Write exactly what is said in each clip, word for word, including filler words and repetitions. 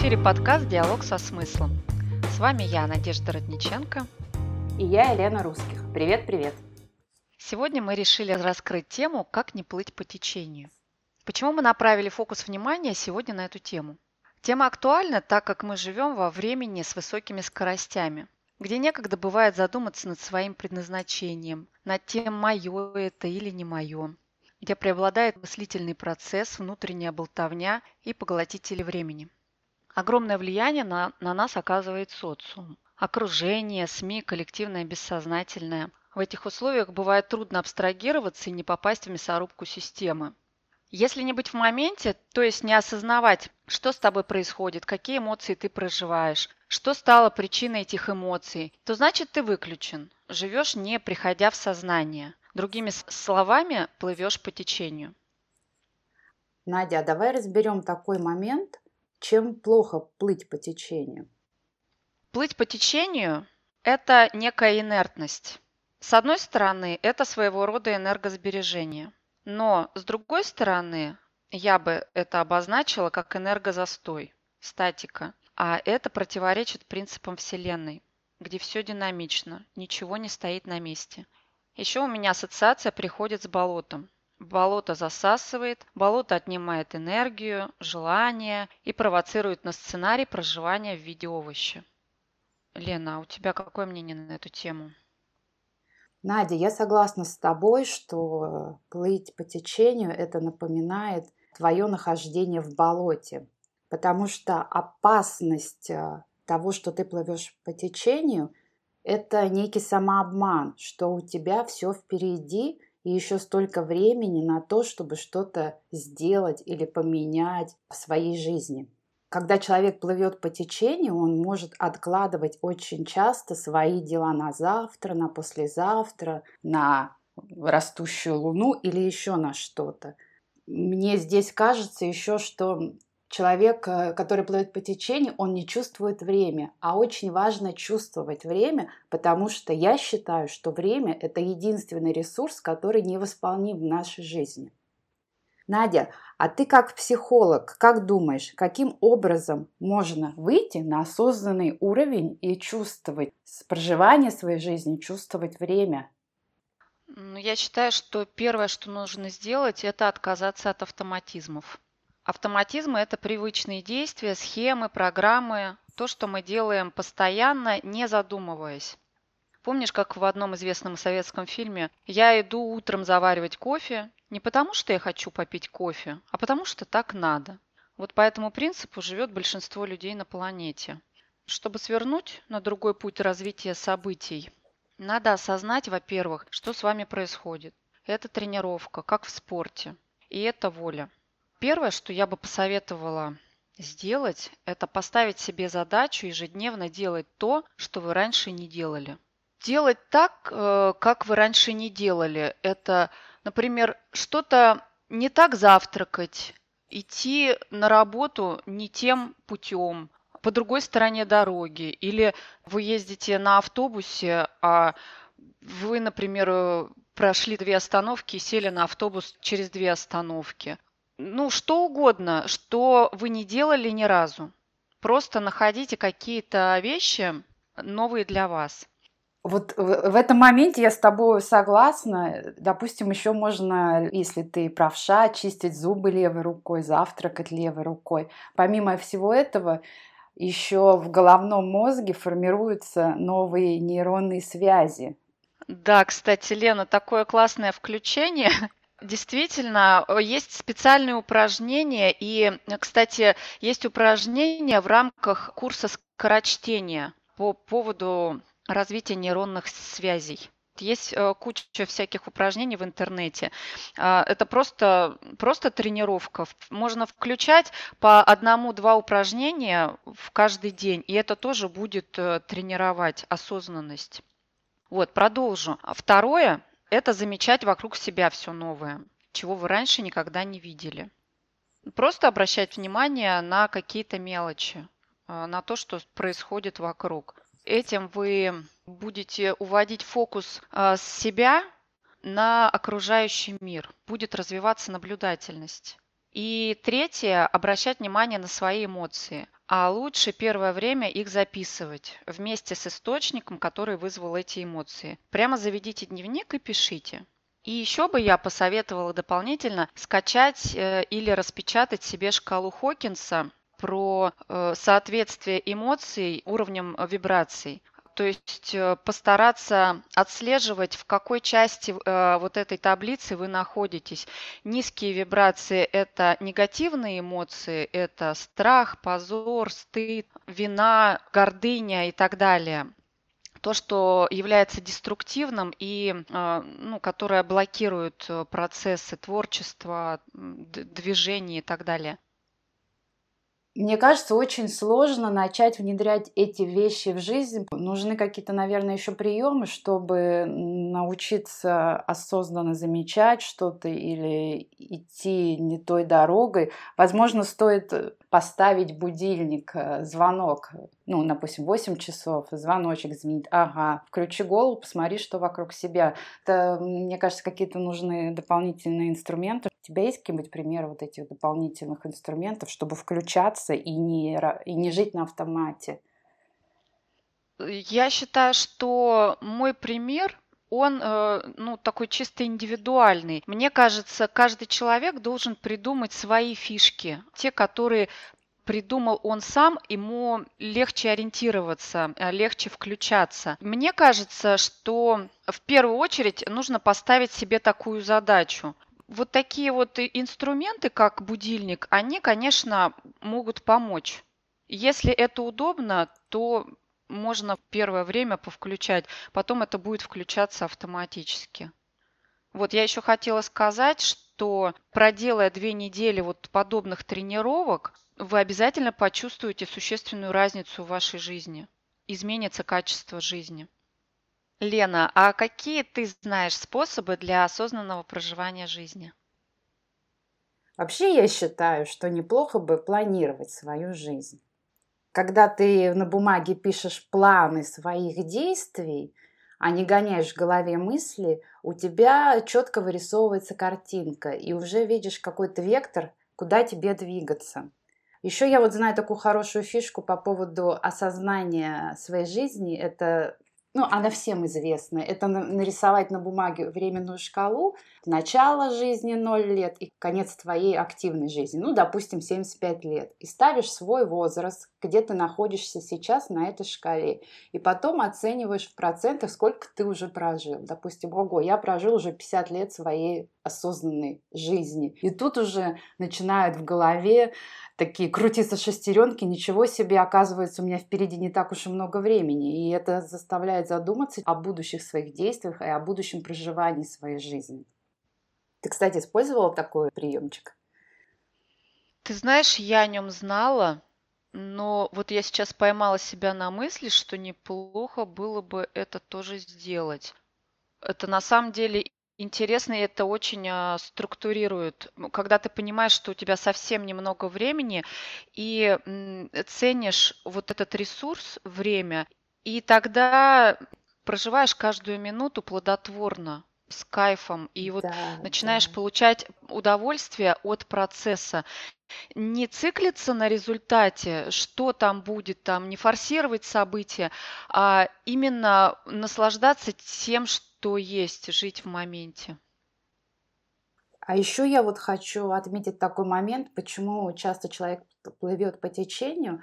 эфире подкаст «Диалог со смыслом». С вами я, Надежда Родниченко. И я, Елена Русских. Привет-привет. Сегодня мы решили раскрыть тему «Как не плыть по течению». Почему мы направили фокус внимания сегодня на эту тему? Тема актуальна, так как мы живем во времени с высокими скоростями, где некогда бывает задуматься над своим предназначением, над тем, мое это или не мое, где преобладает мыслительный процесс, внутренняя болтовня и поглотители времени. Огромное влияние на, на нас оказывает социум. Окружение, СМИ, коллективное, бессознательное. В этих условиях бывает трудно абстрагироваться и не попасть в мясорубку системы. Если не быть в моменте, то есть не осознавать, что с тобой происходит, какие эмоции ты проживаешь, что стало причиной этих эмоций, то значит ты выключен, живешь не приходя в сознание. Другими словами, плывешь по течению. Надя, давай разберем такой момент, чем плохо плыть по течению. Плыть по течению – это некая инертность. С одной стороны, это своего рода энергосбережение. Но с другой стороны, я бы это обозначила как энергозастой, статика. А это противоречит принципам Вселенной, где все динамично, ничего не стоит на месте. Еще у меня ассоциация приходит с болотом. Болото засасывает, болото отнимает энергию, желание и провоцирует на сценарий проживания в виде овоща. Лена, а у тебя какое мнение на эту тему? Надя, я согласна с тобой, что плыть по течению – это напоминает твое нахождение в болоте, потому что опасность того, что ты плывешь по течению, это некий самообман, что у тебя все впереди и еще столько времени на то, чтобы что-то сделать или поменять в своей жизни. Когда человек плывет по течению, он может откладывать очень часто свои дела на завтра, на послезавтра, на растущую луну или еще на что-то. Мне здесь кажется еще, что человек, который плывет по течению, он не чувствует время, а очень важно чувствовать время, потому что я считаю, что время – это единственный ресурс, который невосполним в нашей жизни. Надя, а ты как психолог, как думаешь, каким образом можно выйти на осознанный уровень и чувствовать проживание своей жизни, чувствовать время? Я считаю, что первое, что нужно сделать, это отказаться от автоматизмов. Автоматизмы – это привычные действия, схемы, программы, то, что мы делаем постоянно, не задумываясь. Помнишь, как в одном известном советском фильме «Я иду утром заваривать кофе» не потому, что я хочу попить кофе, а потому, что так надо. Вот по этому принципу живет большинство людей на планете. Чтобы свернуть на другой путь развития событий, надо осознать, во-первых, что с вами происходит. Это тренировка, как в спорте, и это воля. Первое, что я бы посоветовала сделать, это поставить себе задачу ежедневно делать то, что вы раньше не делали. Делать так, как вы раньше не делали. Это, например, что-то не так завтракать, идти на работу не тем путем, по другой стороне дороги. Или вы ездите на автобусе, а вы, например, прошли две остановки и сели на автобус через две остановки. Ну, что угодно, что вы не делали ни разу. Просто находите какие-то вещи новые для вас. Вот в этом моменте я с тобой согласна. Допустим, еще можно, если ты правша, чистить зубы левой рукой, завтракать левой рукой. Помимо всего этого, еще в головном мозге формируются новые нейронные связи. Да, кстати, Лена, такое классное включение. Действительно, есть специальные упражнения. И, кстати, есть упражнения в рамках курса скорочтения по поводу развитие нейронных связей. Есть куча всяких упражнений в интернете. Это просто, просто тренировка. Можно включать по одному-два упражнения в каждый день, и это тоже будет тренировать осознанность. Вот, продолжу. Второе – это замечать вокруг себя все новое, чего вы раньше никогда не видели. Просто обращать внимание на какие-то мелочи, на то, что происходит вокруг. Этим вы будете уводить фокус с себя на окружающий мир. Будет развиваться наблюдательность. И третье, обращать внимание на свои эмоции. А лучше первое время их записывать вместе с источником, который вызвал эти эмоции. Прямо заведите дневник и пишите. И еще бы я посоветовала дополнительно скачать или распечатать себе шкалу Хокинса про соответствие эмоций уровням вибраций. То есть постараться отслеживать, в какой части вот этой таблицы вы находитесь. Низкие вибрации – это негативные эмоции, это страх, позор, стыд, вина, гордыня и так далее. То, что является деструктивным и ну, которое блокирует процессы творчества, движения и так далее. Мне кажется, очень сложно начать внедрять эти вещи в жизнь. Нужны какие-то, наверное, еще приемы, чтобы научиться осознанно замечать что-то или идти не той дорогой. Возможно, стоит поставить будильник, звонок, ну, допустим, восемь часов, звоночек звенит, ага, включи голову, посмотри, что вокруг себя. Это, мне кажется, какие-то нужны дополнительные инструменты. У тебя есть какие-нибудь примеры вот этих дополнительных инструментов, чтобы включаться и не, и не жить на автомате? Я считаю, что мой пример... он ну, такой чисто индивидуальный. Мне кажется, каждый человек должен придумать свои фишки, те, которые придумал он сам, ему легче ориентироваться, легче включаться. Мне кажется, что в первую очередь нужно поставить себе такую задачу. Вот такие вот инструменты, как будильник, они, конечно, могут помочь. Если это удобно, то... можно первое время повключать, потом это будет включаться автоматически. Вот я еще хотела сказать, что проделая две недели вот подобных тренировок, вы обязательно почувствуете существенную разницу в вашей жизни. Изменится качество жизни. Лена, а какие ты знаешь способы для осознанного проживания жизни? Вообще я считаю, что неплохо бы планировать свою жизнь. Когда ты на бумаге пишешь планы своих действий, а не гоняешь в голове мысли, у тебя четко вырисовывается картинка, и уже видишь какой-то вектор, куда тебе двигаться. Еще я вот знаю такую хорошую фишку по поводу осознания своей жизни. Это, ну, она всем известна. Это нарисовать на бумаге временную шкалу. Начало жизни ноль лет и конец твоей активной жизни, ну, допустим, семьдесят пять лет. И ставишь свой возраст, где ты находишься сейчас на этой шкале. И потом оцениваешь в процентах, сколько ты уже прожил. Допустим, ого, я прожил уже пятьдесят лет своей осознанной жизни. И тут уже начинают в голове такие крутиться шестеренки. Ничего себе, оказывается, у меня впереди не так уж и много времени. И это заставляет задуматься о будущих своих действиях и о будущем проживании своей жизни. Ты, кстати, использовала такой приемчик? Ты знаешь, я о нем знала, но вот я сейчас поймала себя на мысли, что неплохо было бы это тоже сделать. Это на самом деле интересно, и это очень структурирует. Когда ты понимаешь, что у тебя совсем немного времени, и ценишь вот этот ресурс, время, и тогда проживаешь каждую минуту плодотворно, с кайфом, и вот да, начинаешь да. получать удовольствие от процесса. Не циклиться на результате, что там будет, там, не форсировать события, а именно наслаждаться тем, что есть, жить в моменте. А еще я вот хочу отметить такой момент, почему часто человек плывет по течению,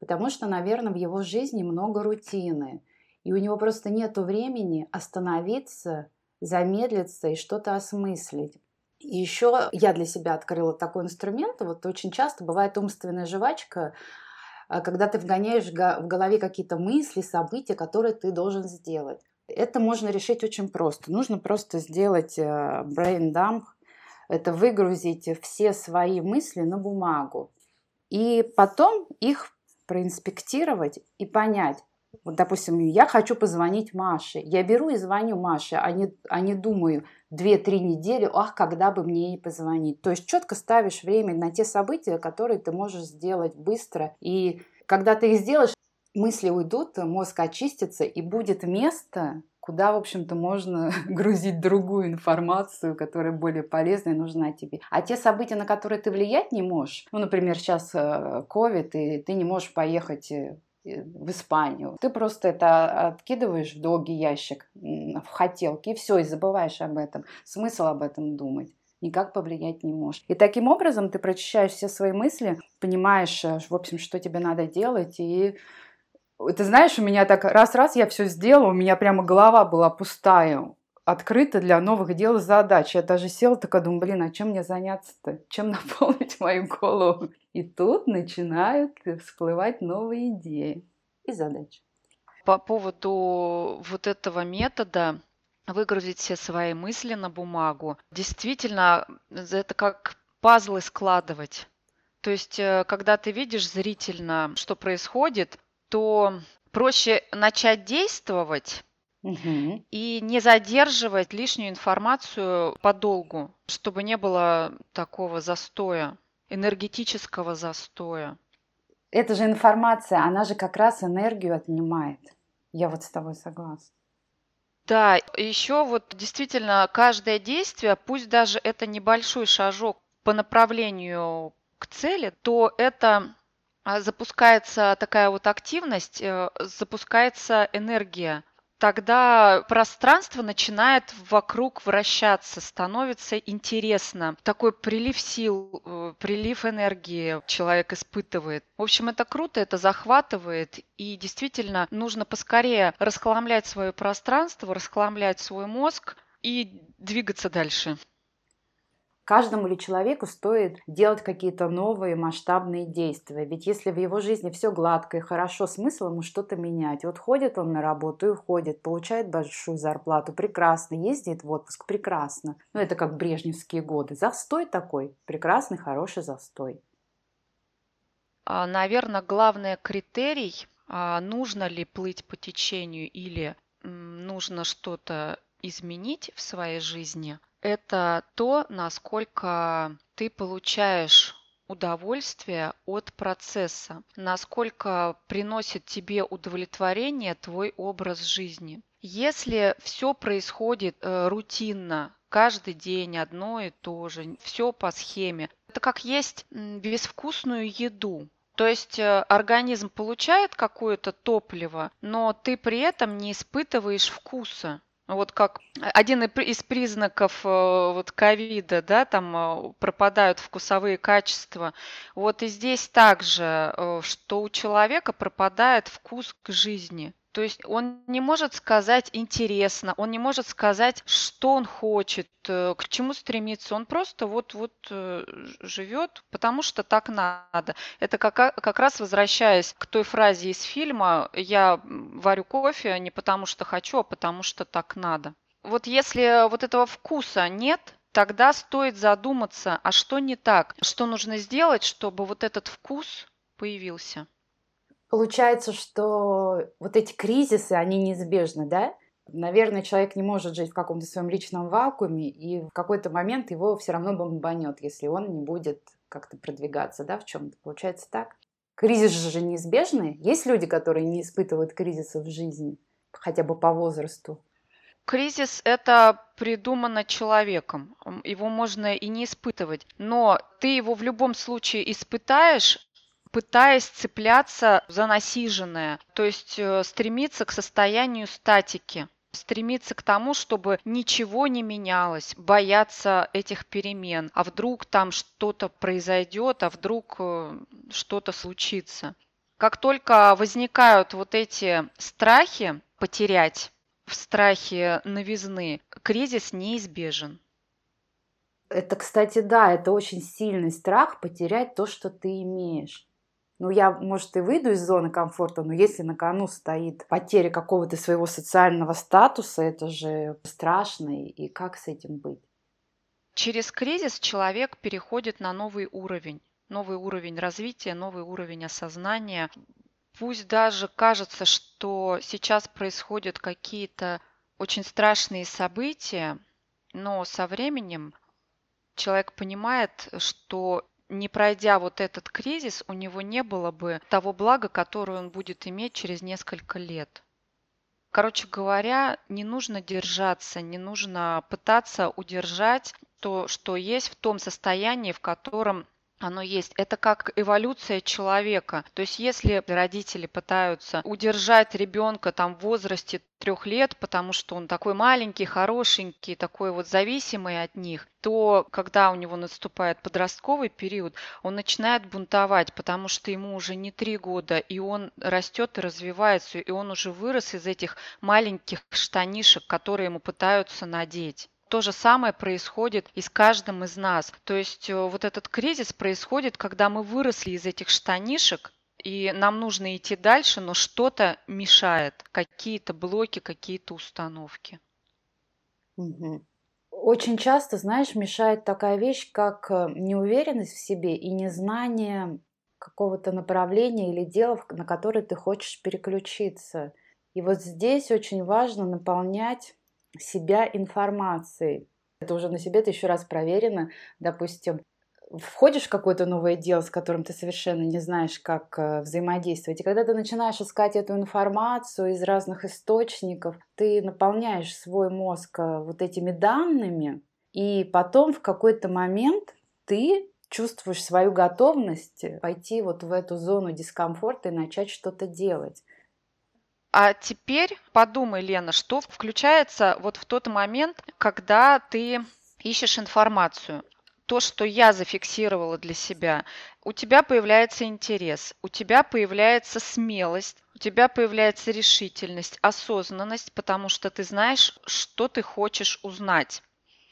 потому что, наверное, в его жизни много рутины, и у него просто нет времени остановиться, замедлиться и что-то осмыслить. И еще я для себя открыла такой инструмент. Вот очень часто бывает умственная жвачка, когда ты вгоняешь в голове какие-то мысли, события, которые ты должен сделать. Это можно решить очень просто. Нужно просто сделать brain dump. Это выгрузить все свои мысли на бумагу. И потом их проинспектировать и понять. Вот, допустим, я хочу позвонить Маше. Я беру и звоню Маше, а не, а не думаю две-три недели, ах, когда бы мне ей позвонить. То есть четко ставишь время на те события, которые ты можешь сделать быстро. И когда ты их сделаешь, мысли уйдут, мозг очистится, и будет место, куда, в общем-то, можно грузить другую информацию, которая более полезна и нужна тебе. А те события, на которые ты влиять не можешь, ну, например, сейчас ковид, и ты не можешь поехать в Испанию. Ты просто это откидываешь в долгий ящик, в хотелки, и все, и забываешь об этом. Смысл об этом думать. Никак повлиять не можешь. И таким образом ты прочищаешь все свои мысли, понимаешь, в общем, что тебе надо делать. И ты знаешь, у меня так раз-раз я все сделала, у меня прямо голова была пустая, открыта для новых дел и задач. Я даже села такая, думаю, блин, а чем мне заняться-то? Чем наполнить мою голову? И тут начинают всплывать новые идеи и задачи. По поводу вот этого метода выгрузить все свои мысли на бумагу, действительно, это как пазлы складывать. То есть, когда ты видишь зрительно, что происходит, то проще начать действовать, угу, и не задерживать лишнюю информацию подолгу, чтобы не было такого застоя, энергетического застоя. Эта же информация, она же как раз энергию отнимает. Я вот с тобой согласна. Да, еще вот действительно каждое действие, пусть даже это небольшой шажок по направлению к цели, то это запускается такая вот активность, запускается энергия. Тогда пространство начинает вокруг вращаться, становится интересно. Такой прилив сил, прилив энергии человек испытывает. В общем, это круто, это захватывает. И действительно нужно поскорее расхламлять свое пространство, расхламлять свой мозг и двигаться дальше. Каждому ли человеку стоит делать какие-то новые масштабные действия? Ведь если в его жизни все гладко и хорошо, смысл ему что-то менять? Вот ходит он на работу и уходит, получает большую зарплату, прекрасно, ездит в отпуск, прекрасно. Ну, это как брежневские годы. Застой такой, прекрасный, хороший застой. Наверное, главный критерий, нужно ли плыть по течению или нужно что-то изменить в своей жизни, это то, насколько ты получаешь удовольствие от процесса, насколько приносит тебе удовлетворение твой образ жизни. Если все происходит э, рутинно, каждый день одно и то же, все по схеме, это как есть безвкусную еду. То есть организм получает какое-то топливо, но ты при этом не испытываешь вкуса. Вот как один из признаков вот ковида, да, там пропадают вкусовые качества. Вот и здесь также, что у человека пропадает вкус к жизни. То есть он не может сказать интересно, он не может сказать, что он хочет, к чему стремится. Он просто вот-вот живет, потому что так надо. Это как, как раз возвращаясь к той фразе из фильма «Я варю кофе не потому что хочу, а потому что так надо». Вот если вот этого вкуса нет, тогда стоит задуматься, а что не так, что нужно сделать, чтобы вот этот вкус появился. Получается, что вот эти кризисы, они неизбежны, да? Наверное, человек не может жить в каком-то своем личном вакууме, и в какой-то момент его все равно бомбанет, если он не будет как-то продвигаться, да, в чем-то. Получается так? Кризис же неизбежный. Есть люди, которые не испытывают кризиса в жизни, хотя бы по возрасту. Кризис – это придумано человеком, его можно и не испытывать, но ты его в любом случае испытаешь, пытаясь цепляться за насиженное, то есть стремиться к состоянию статики, стремиться к тому, чтобы ничего не менялось, бояться этих перемен, а вдруг там что-то произойдет, а вдруг что-то случится. Как только возникают вот эти страхи потерять, в страхе новизны, кризис неизбежен. Это, кстати, да, это очень сильный страх потерять то, что ты имеешь. Ну, я, может, и выйду из зоны комфорта, но если на кону стоит потеря какого-то своего социального статуса, это же страшно, и как с этим быть? Через кризис человек переходит на новый уровень, новый уровень развития, новый уровень осознания. Пусть даже кажется, что сейчас происходят какие-то очень страшные события, но со временем человек понимает, что не пройдя вот этот кризис, у него не было бы того блага, которое он будет иметь через несколько лет. Короче говоря, не нужно держаться, не нужно пытаться удержать то, что есть в том состоянии, в котором оно есть. Это как эволюция человека. То есть если родители пытаются удержать ребенка там, в возрасте трех лет, потому что он такой маленький, хорошенький, такой вот зависимый от них, то когда у него наступает подростковый период, он начинает бунтовать, потому что ему уже не три года, и он растет и развивается, и он уже вырос из этих маленьких штанишек, которые ему пытаются надеть. То же самое происходит и с каждым из нас. То есть вот этот кризис происходит, когда мы выросли из этих штанишек, и нам нужно идти дальше, но что-то мешает. Какие-то блоки, какие-то установки. Угу. Очень часто, знаешь, мешает такая вещь, как неуверенность в себе и незнание какого-то направления или дела, на которое ты хочешь переключиться. И вот здесь очень важно наполнять себя информацией. Это уже на себе, это еще раз проверено. Допустим, входишь в какое-то новое дело, с которым ты совершенно не знаешь, как взаимодействовать. И когда ты начинаешь искать эту информацию из разных источников, ты наполняешь свой мозг вот этими данными, и потом в какой-то момент ты чувствуешь свою готовность пойти вот в эту зону дискомфорта и начать что-то делать. А теперь подумай, Лена, что включается вот в тот момент, когда ты ищешь информацию. То, что я зафиксировала для себя. У тебя появляется интерес, у тебя появляется смелость, у тебя появляется решительность, осознанность, потому что ты знаешь, что ты хочешь узнать.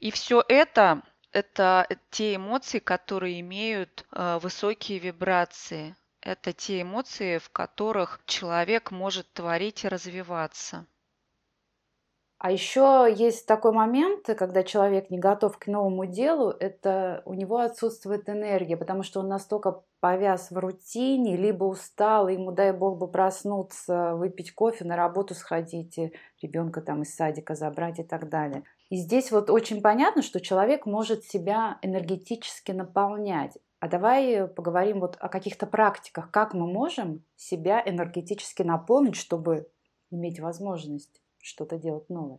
И все это – это те эмоции, которые имеют высокие вибрации. Это те эмоции, в которых человек может творить и развиваться. А еще есть такой момент, когда человек не готов к новому делу, это у него отсутствует энергия, потому что он настолько повяз в рутине, либо устал, ему, дай бог бы, проснуться, выпить кофе, на работу сходить, ребенка там из садика забрать и так далее. И здесь вот очень понятно, что человек может себя энергетически наполнять. А давай поговорим вот о каких-то практиках, как мы можем себя энергетически наполнить, чтобы иметь возможность что-то делать новое.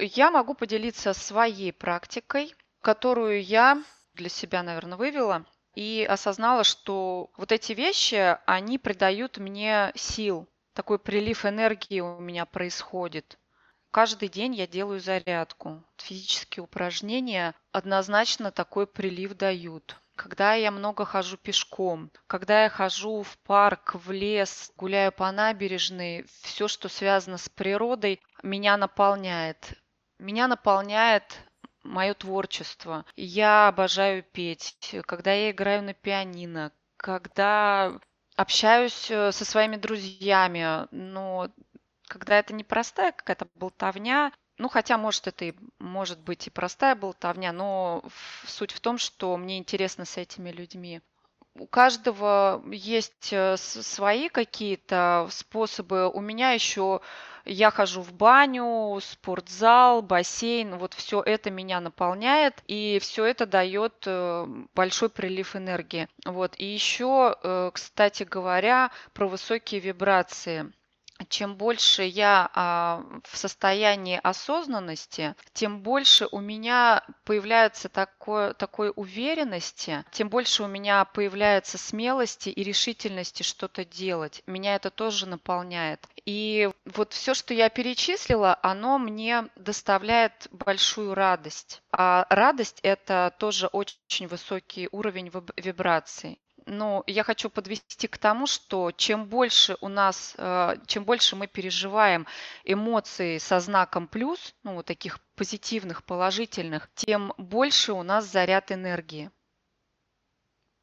Я могу поделиться своей практикой, которую я для себя, наверное, вывела и осознала, что вот эти вещи, они придают мне сил. Такой прилив энергии у меня происходит. Каждый день я делаю зарядку. Физические упражнения однозначно такой прилив дают. Когда я много хожу пешком, когда я хожу в парк, в лес, гуляю по набережной, все, что связано с природой, меня наполняет. Меня наполняет мое творчество. Я обожаю петь, когда я играю на пианино, когда общаюсь со своими друзьями, но... Когда это не простая какая-то болтовня, ну, хотя, может, это и может быть и простая болтовня, но суть в том, что мне интересно с этими людьми. У каждого есть свои какие-то способы. У меня еще я хожу в баню, спортзал, бассейн. Вот все это меня наполняет, и все это дает большой прилив энергии. Вот. И еще, кстати говоря, про высокие вибрации. Чем больше я а, в состоянии осознанности, тем больше у меня появляется такое, такой уверенности, тем больше у меня появляется смелости и решительности что-то делать. Меня это тоже наполняет. И вот все, что я перечислила, оно мне доставляет большую радость. А радость – это тоже очень высокий уровень вибраций. Но я хочу подвести к тому, что чем больше у нас, чем больше мы переживаем эмоции со знаком плюс, ну, таких позитивных, положительных, тем больше у нас заряд энергии.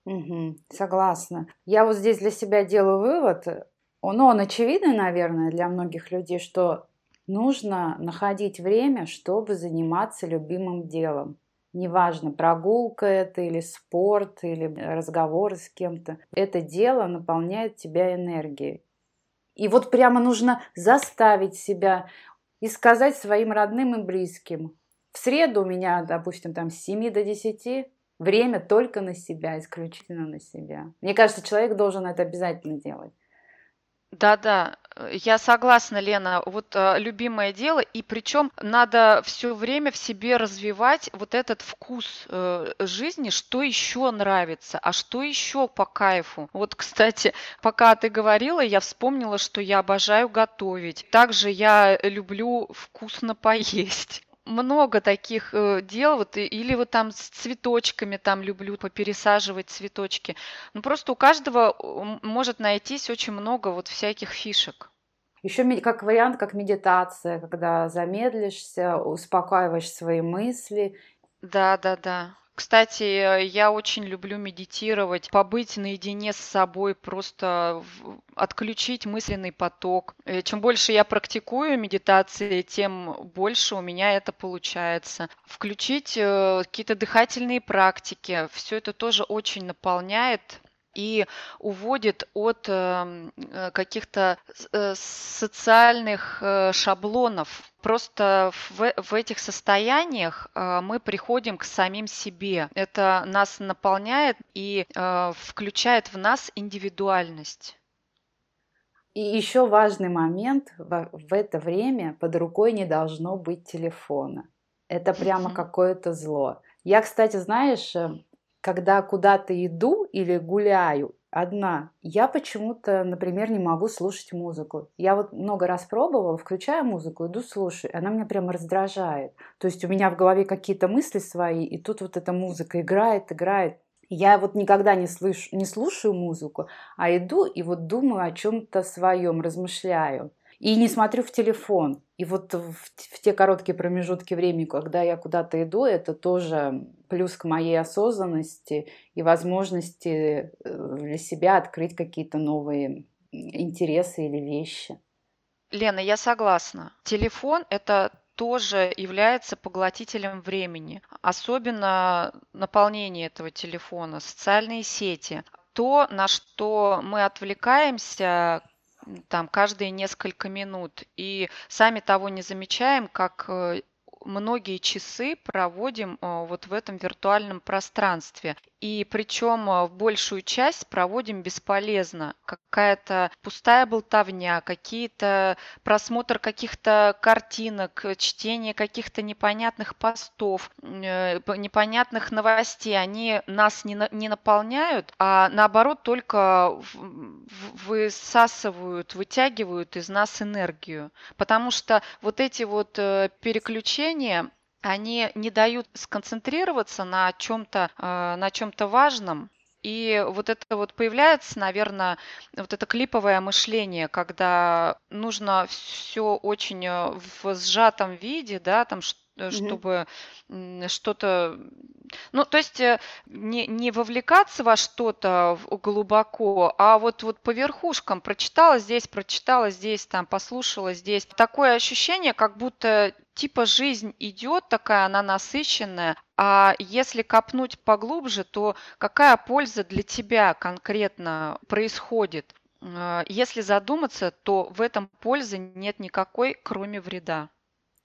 Угу, согласна. Я вот здесь для себя делаю вывод, он, он очевидный, наверное, для многих людей, что нужно находить время, чтобы заниматься любимым делом. Неважно, прогулка это или спорт, или разговоры с кем-то. Это дело наполняет тебя энергией. И вот прямо нужно заставить себя и сказать своим родным и близким. В среду у меня, допустим, там с семи до десяти время только на себя, исключительно на себя. Мне кажется, человек должен это обязательно делать. Да-да, Я согласна, Лена, вот любимое дело, и причем надо все время в себе развивать вот этот вкус жизни, что еще нравится, а что еще по кайфу. Вот, кстати, пока ты говорила, я вспомнила, что я обожаю готовить. Также я люблю вкусно поесть. Много таких дел, вот, или вот там с цветочками, там люблю попересаживать цветочки. Ну, просто у каждого может найтись очень много вот всяких фишек. Еще как вариант, как медитация, когда замедлишься, успокаиваешь свои мысли. Да, да, да. Кстати, я очень люблю медитировать, побыть наедине с собой, просто отключить мысленный поток. Чем больше я практикую медитации, тем больше у меня это получается. Включить какие-то дыхательные практики. Все это тоже очень наполняет и уводит от каких-то социальных шаблонов. Просто в, в этих состояниях мы приходим к самим себе. Это нас наполняет и включает в нас индивидуальность. И еще важный момент. В это время под рукой не должно быть телефона. Это прямо какое-то зло. Я, кстати, знаешь, когда куда-то иду или гуляю одна, я почему-то, например, не могу слушать музыку. Я вот много раз пробовала, включаю музыку, иду слушаю, она меня прямо раздражает. То есть у меня в голове какие-то мысли свои, и тут вот эта музыка играет, играет. Я вот никогда не слышу, не слушаю музыку, а иду и вот думаю о чем-то своем, размышляю. И не смотрю в телефон. И вот в, в те короткие промежутки времени, когда я куда-то иду, это тоже плюс к моей осознанности и возможности для себя открыть какие-то новые интересы или вещи. Лена, я согласна. Телефон – это тоже является поглотителем времени. Особенно наполнение этого телефона, социальные сети. То, на что мы отвлекаемся – там каждые несколько минут, и сами того не замечаем, как многие часы проводим вот в этом виртуальном пространстве. И причем большую часть проводим бесполезно. Какая-то пустая болтовня, какие-то просмотр каких-то картинок, чтение каких-то непонятных постов, непонятных новостей, они нас не, на, не наполняют, а наоборот только высасывают, вытягивают из нас энергию. Потому что вот эти вот переключения, они не дают сконцентрироваться на чем-то, на чем-то важном. И вот это вот появляется, наверное, вот это клиповое мышление, когда нужно все очень в сжатом виде, да, там, чтобы mm-hmm. что-то... Ну, то есть не, не вовлекаться во что-то глубоко, а вот, вот по верхушкам. Прочитала здесь, прочитала здесь, там, послушала здесь. Такое ощущение, как будто... Типа жизнь идет такая, она насыщенная, а если копнуть поглубже, то какая польза для тебя конкретно происходит? Если задуматься, то в этом пользы нет никакой, кроме вреда.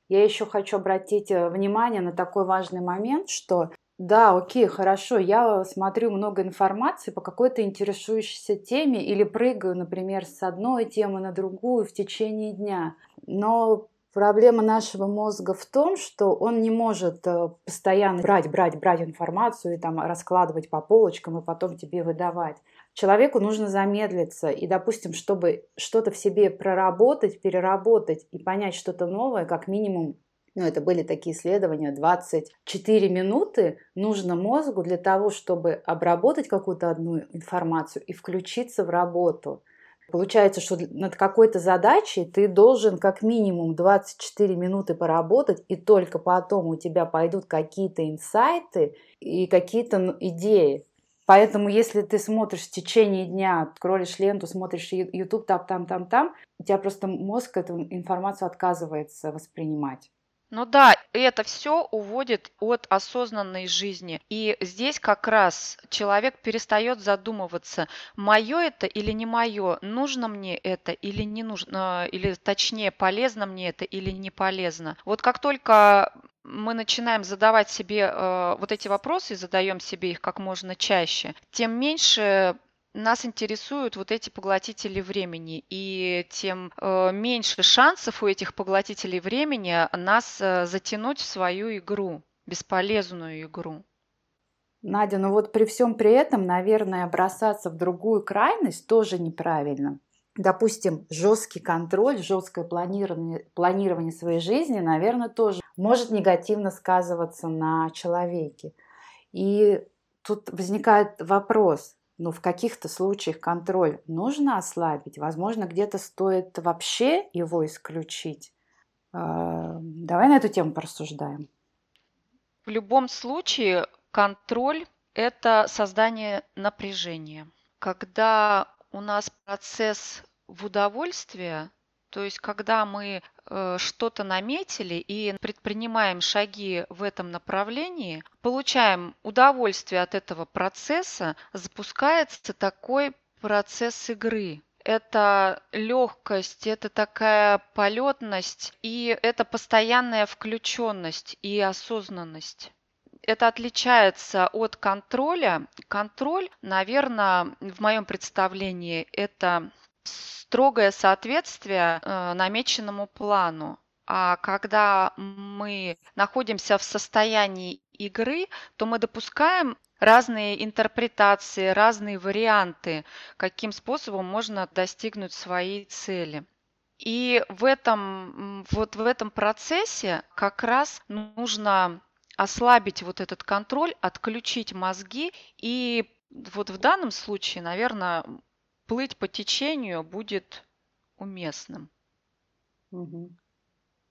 Я еще хочу обратить внимание на такой важный момент, что да, окей, хорошо, я смотрю много информации по какой-то интересующейся теме или прыгаю, например, с одной темы на другую в течение дня, но... Проблема нашего мозга в том, что он не может постоянно брать, брать, брать информацию и там раскладывать по полочкам и потом тебе выдавать. Человеку нужно замедлиться и, допустим, чтобы что-то в себе проработать, переработать и понять что-то новое, как минимум, ну это были такие исследования, двадцать четыре минуты нужно мозгу для того, чтобы обработать какую-то одну информацию и включиться в работу. Получается, что над какой-то задачей ты должен как минимум двадцать четыре минуты поработать, и только потом у тебя пойдут какие-то инсайты и какие-то идеи. Поэтому если ты смотришь в течение дня, кролишь ленту, смотришь YouTube, там-там-там-там, у тебя просто мозг эту информацию отказывается воспринимать. Ну да, это все уводит от осознанной жизни. И здесь как раз человек перестает задумываться, мое это или не мое, нужно мне это или не нужно, или точнее, полезно мне это или не полезно. Вот как только мы начинаем задавать себе э, вот эти вопросы, задаем себе их как можно чаще, тем меньше нас интересуют вот эти поглотители времени, и тем меньше шансов у этих поглотителей времени нас затянуть в свою игру, бесполезную игру. Надя, ну вот при всем при этом, наверное, бросаться в другую крайность тоже неправильно. Допустим, жесткий контроль, жесткое планирование, планирование своей жизни, наверное, тоже может негативно сказываться на человеке. И тут возникает вопрос, ну в каких-то случаях контроль нужно ослабить, возможно, где-то стоит вообще его исключить. Давай на эту тему порассуждаем. В любом случае контроль – это создание напряжения. Когда у нас процесс в удовольствии, то есть когда мы э, что-то наметили и предпринимаем шаги в этом направлении, получаем удовольствие от этого процесса, запускается такой процесс игры. Это легкость, это такая полетность, и это постоянная включенность и осознанность. Это отличается от контроля. Контроль, наверное, в моем представлении, это строгое соответствие намеченному плану. А когда мы находимся в состоянии игры, то мы допускаем разные интерпретации, разные варианты, каким способом можно достигнуть своей цели. И в этом, вот в этом процессе как раз нужно ослабить вот этот контроль, отключить мозги, и вот в данном случае, наверное, плыть по течению будет уместным. Угу.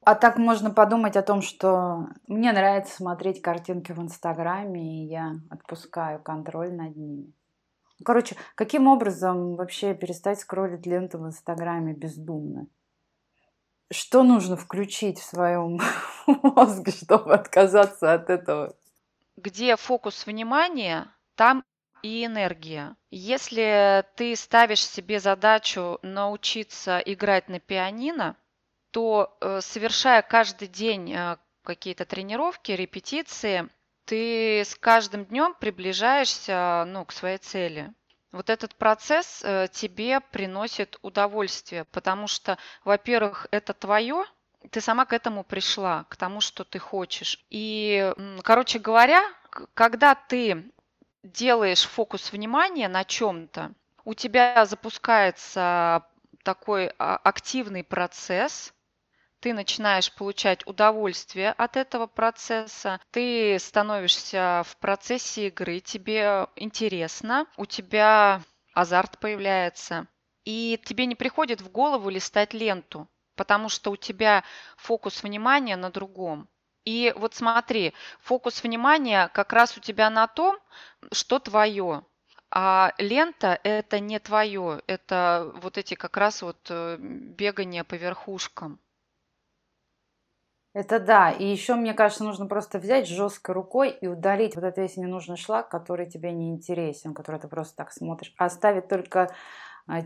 А так можно подумать о том, что мне нравится смотреть картинки в Инстаграме, и я отпускаю контроль над ними. Короче, каким образом вообще перестать скроллить ленту в Инстаграме бездумно? Что нужно включить в своем мозге, чтобы отказаться от этого? Где фокус внимания, там и энергия. Если ты ставишь себе задачу научиться играть на пианино, то, совершая каждый день какие-то тренировки, репетиции, ты с каждым днем приближаешься, ну, к своей цели. Вот этот процесс тебе приносит удовольствие, потому что, во-первых, это твое, ты сама к этому пришла, к тому, что ты хочешь. И, короче говоря, когда ты делаешь фокус внимания на чем-то, у тебя запускается такой активный процесс, ты начинаешь получать удовольствие от этого процесса, ты становишься в процессе игры, тебе интересно, у тебя азарт появляется, и тебе не приходит в голову листать ленту, потому что у тебя фокус внимания на другом. И вот смотри, фокус внимания как раз у тебя на том, что твое. А лента – это не твое, это вот эти как раз вот бегания по верхушкам. Это да. И еще, мне кажется, нужно просто взять жесткой рукой и удалить вот этот весь ненужный шлак, который тебе не интересен, который ты просто так смотришь. Оставить только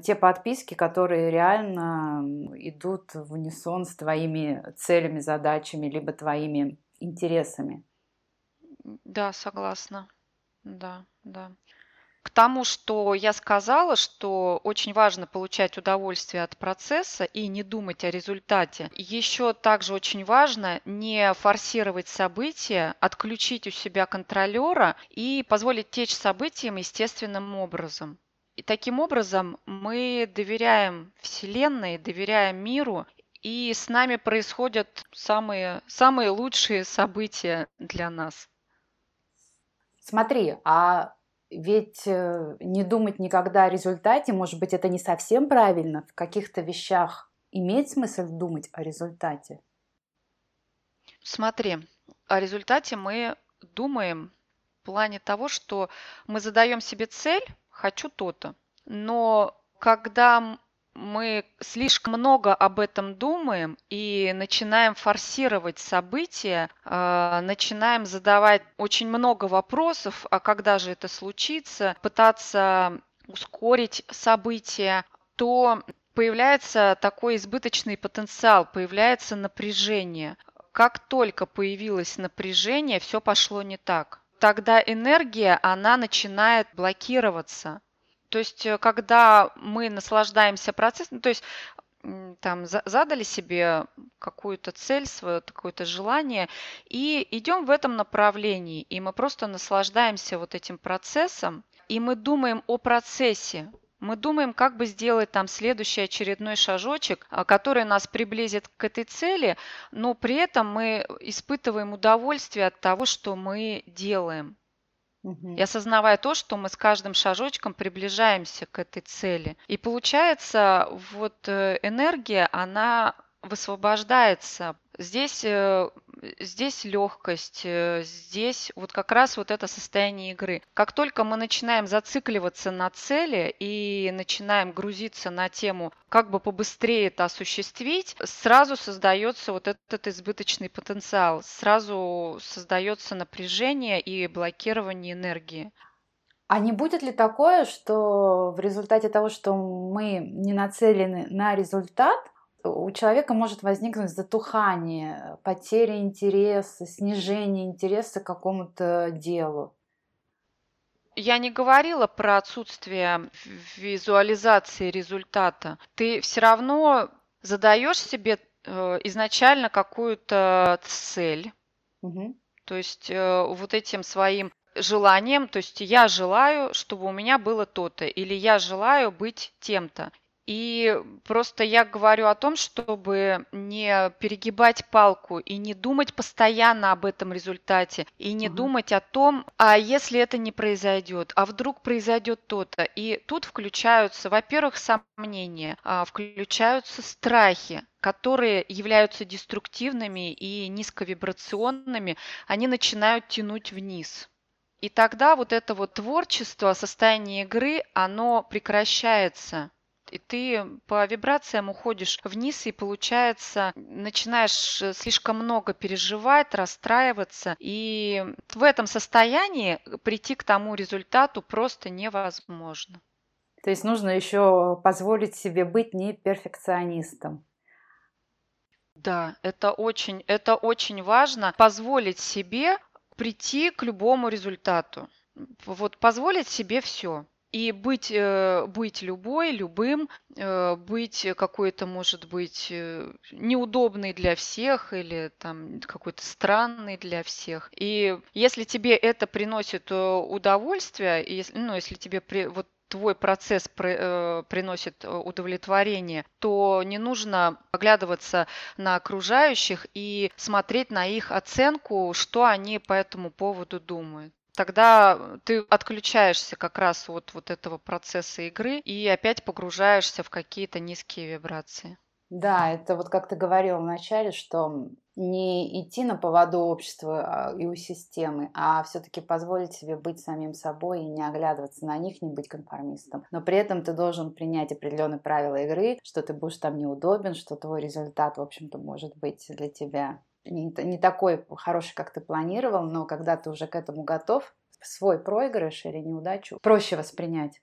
те подписки, которые реально идут в унисон с твоими целями, задачами, либо твоими интересами. Да, согласна. Да, да. К тому, что я сказала, что очень важно получать удовольствие от процесса и не думать о результате. Еще также очень важно не форсировать события, отключить у себя контролера и позволить течь событиям естественным образом. И таким образом мы доверяем Вселенной, доверяем миру, и с нами происходят самые, самые лучшие события для нас. Смотри, а... Ведь не думать никогда о результате, может быть, это не совсем правильно. В каких-то вещах имеет смысл думать о результате? Смотри, о результате мы думаем в плане того, что мы задаем себе цель «хочу то-то». Но когда мы слишком много об этом думаем и начинаем форсировать события, начинаем задавать очень много вопросов, а когда же это случится, пытаться ускорить события, то появляется такой избыточный потенциал, появляется напряжение. Как только появилось напряжение, все пошло не так. Тогда энергия, она начинает блокироваться. То есть, когда мы наслаждаемся процессом, то есть там задали себе какую-то цель, свое какое-то желание, и идем в этом направлении, и мы просто наслаждаемся вот этим процессом, и мы думаем о процессе. Мы думаем, как бы сделать там следующий очередной шажочек, который нас приблизит к этой цели, но при этом мы испытываем удовольствие от того, что мы делаем. Угу. И осознавая то, что мы с каждым шажочком приближаемся к этой цели. И получается, вот энергия, она высвобождается. Здесь, здесь легкость, здесь вот как раз вот это состояние игры. Как только мы начинаем зацикливаться на цели и начинаем грузиться на тему, как бы побыстрее это осуществить, сразу создается вот этот избыточный потенциал, сразу создается напряжение и блокирование энергии. А не будет ли такое, что в результате того, что мы не нацелены на результат, у человека может возникнуть затухание, потеря интереса, снижение интереса к какому-то делу? Я не говорила про отсутствие визуализации результата. Ты все равно задаешь себе изначально какую-то цель. Угу. То есть вот этим своим желанием, то есть я желаю, чтобы у меня было то-то, или я желаю быть тем-то. И просто я говорю о том, чтобы не перегибать палку и не думать постоянно об этом результате, и не угу. думать о том, а если это не произойдет, а вдруг произойдет то-то. И тут включаются, во-первых, сомнения, включаются страхи, которые являются деструктивными и низковибрационными, они начинают тянуть вниз. И тогда вот это вот творчество, состояние игры, оно прекращается. И ты по вибрациям уходишь вниз, и, получается, начинаешь слишком много переживать, расстраиваться. И в этом состоянии прийти к тому результату просто невозможно. То есть нужно еще позволить себе быть не перфекционистом. Да, это очень, это очень важно. Позволить себе прийти к любому результату. Вот позволить себе все. И быть, быть любой, любым, быть какой-то, может быть, неудобный для всех или там какой-то странный для всех. И если тебе это приносит удовольствие, если, ну, если тебе при, вот, твой процесс приносит удовлетворение, то не нужно оглядываться на окружающих и смотреть на их оценку, что они по этому поводу думают. Тогда ты отключаешься как раз от вот этого процесса игры и опять погружаешься в какие-то низкие вибрации. Да, это вот как ты говорила вначале, что не идти на поводу общества и у системы, а все-таки позволить себе быть самим собой и не оглядываться на них, не быть конформистом. Но при этом ты должен принять определенные правила игры, что ты будешь там неудобен, что твой результат, в общем-то, может быть для тебя не такой хороший, как ты планировал, но когда ты уже к этому готов, свой проигрыш или неудачу проще воспринять.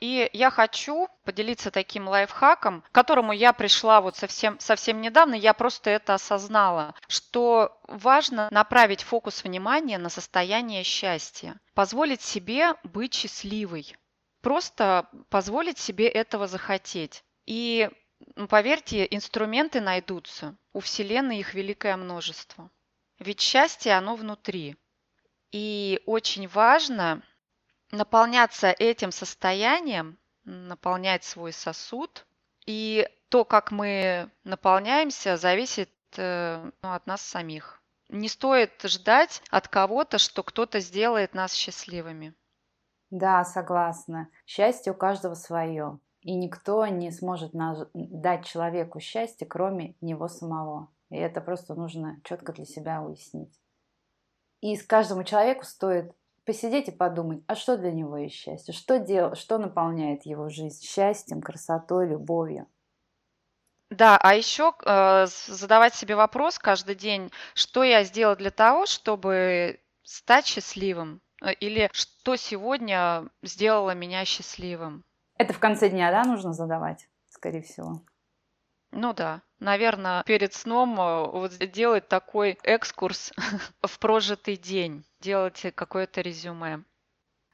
И я хочу поделиться таким лайфхаком, к которому я пришла вот совсем, совсем недавно. Я просто это осознала, что важно направить фокус внимания на состояние счастья, позволить себе быть счастливой, просто позволить себе этого захотеть. И поверьте, инструменты найдутся. У Вселенной их великое множество. Ведь счастье, оно внутри. И очень важно наполняться этим состоянием, наполнять свой сосуд. И то, как мы наполняемся, зависит, ну, от нас самих. Не стоит ждать от кого-то, что кто-то сделает нас счастливыми. Да, согласна. Счастье у каждого свое. И никто не сможет дать человеку счастье, кроме него самого. И это просто нужно четко для себя уяснить. И каждому человеку стоит посидеть и подумать, а что для него есть счастье? Что, дел... что наполняет его жизнь счастьем, красотой, любовью? Да, а еще э, задавать себе вопрос каждый день, что я сделала для того, чтобы стать счастливым? Или что сегодня сделало меня счастливым? Это в конце дня, да, нужно задавать, скорее всего? Ну да. Наверное, перед сном вот делать такой экскурс в прожитый день, делать какое-то резюме.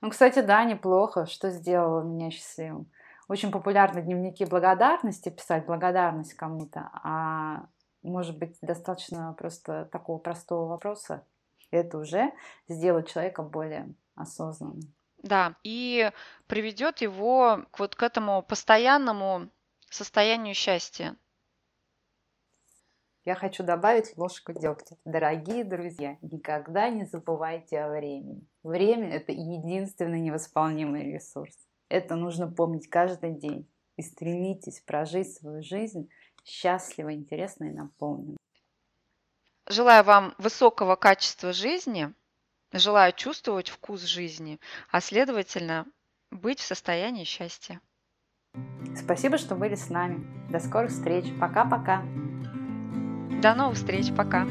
Ну, кстати, да, неплохо. Что сделало меня счастливым? Очень популярны дневники благодарности, писать благодарность кому-то, а может быть, достаточно просто такого простого вопроса. Это уже сделает человека более осознанным. Да, и приведет его к вот к этому постоянному состоянию счастья. Я хочу добавить ложку дегтя. Дорогие друзья, никогда не забывайте о времени. Время – это единственный невосполнимый ресурс. Это нужно помнить каждый день. И стремитесь прожить свою жизнь счастливо, интересно и наполненно. Желаю вам высокого качества жизни. Желаю чувствовать вкус жизни, а следовательно, быть в состоянии счастья. Спасибо, что были с нами. До скорых встреч. Пока-пока. До новых встреч. Пока.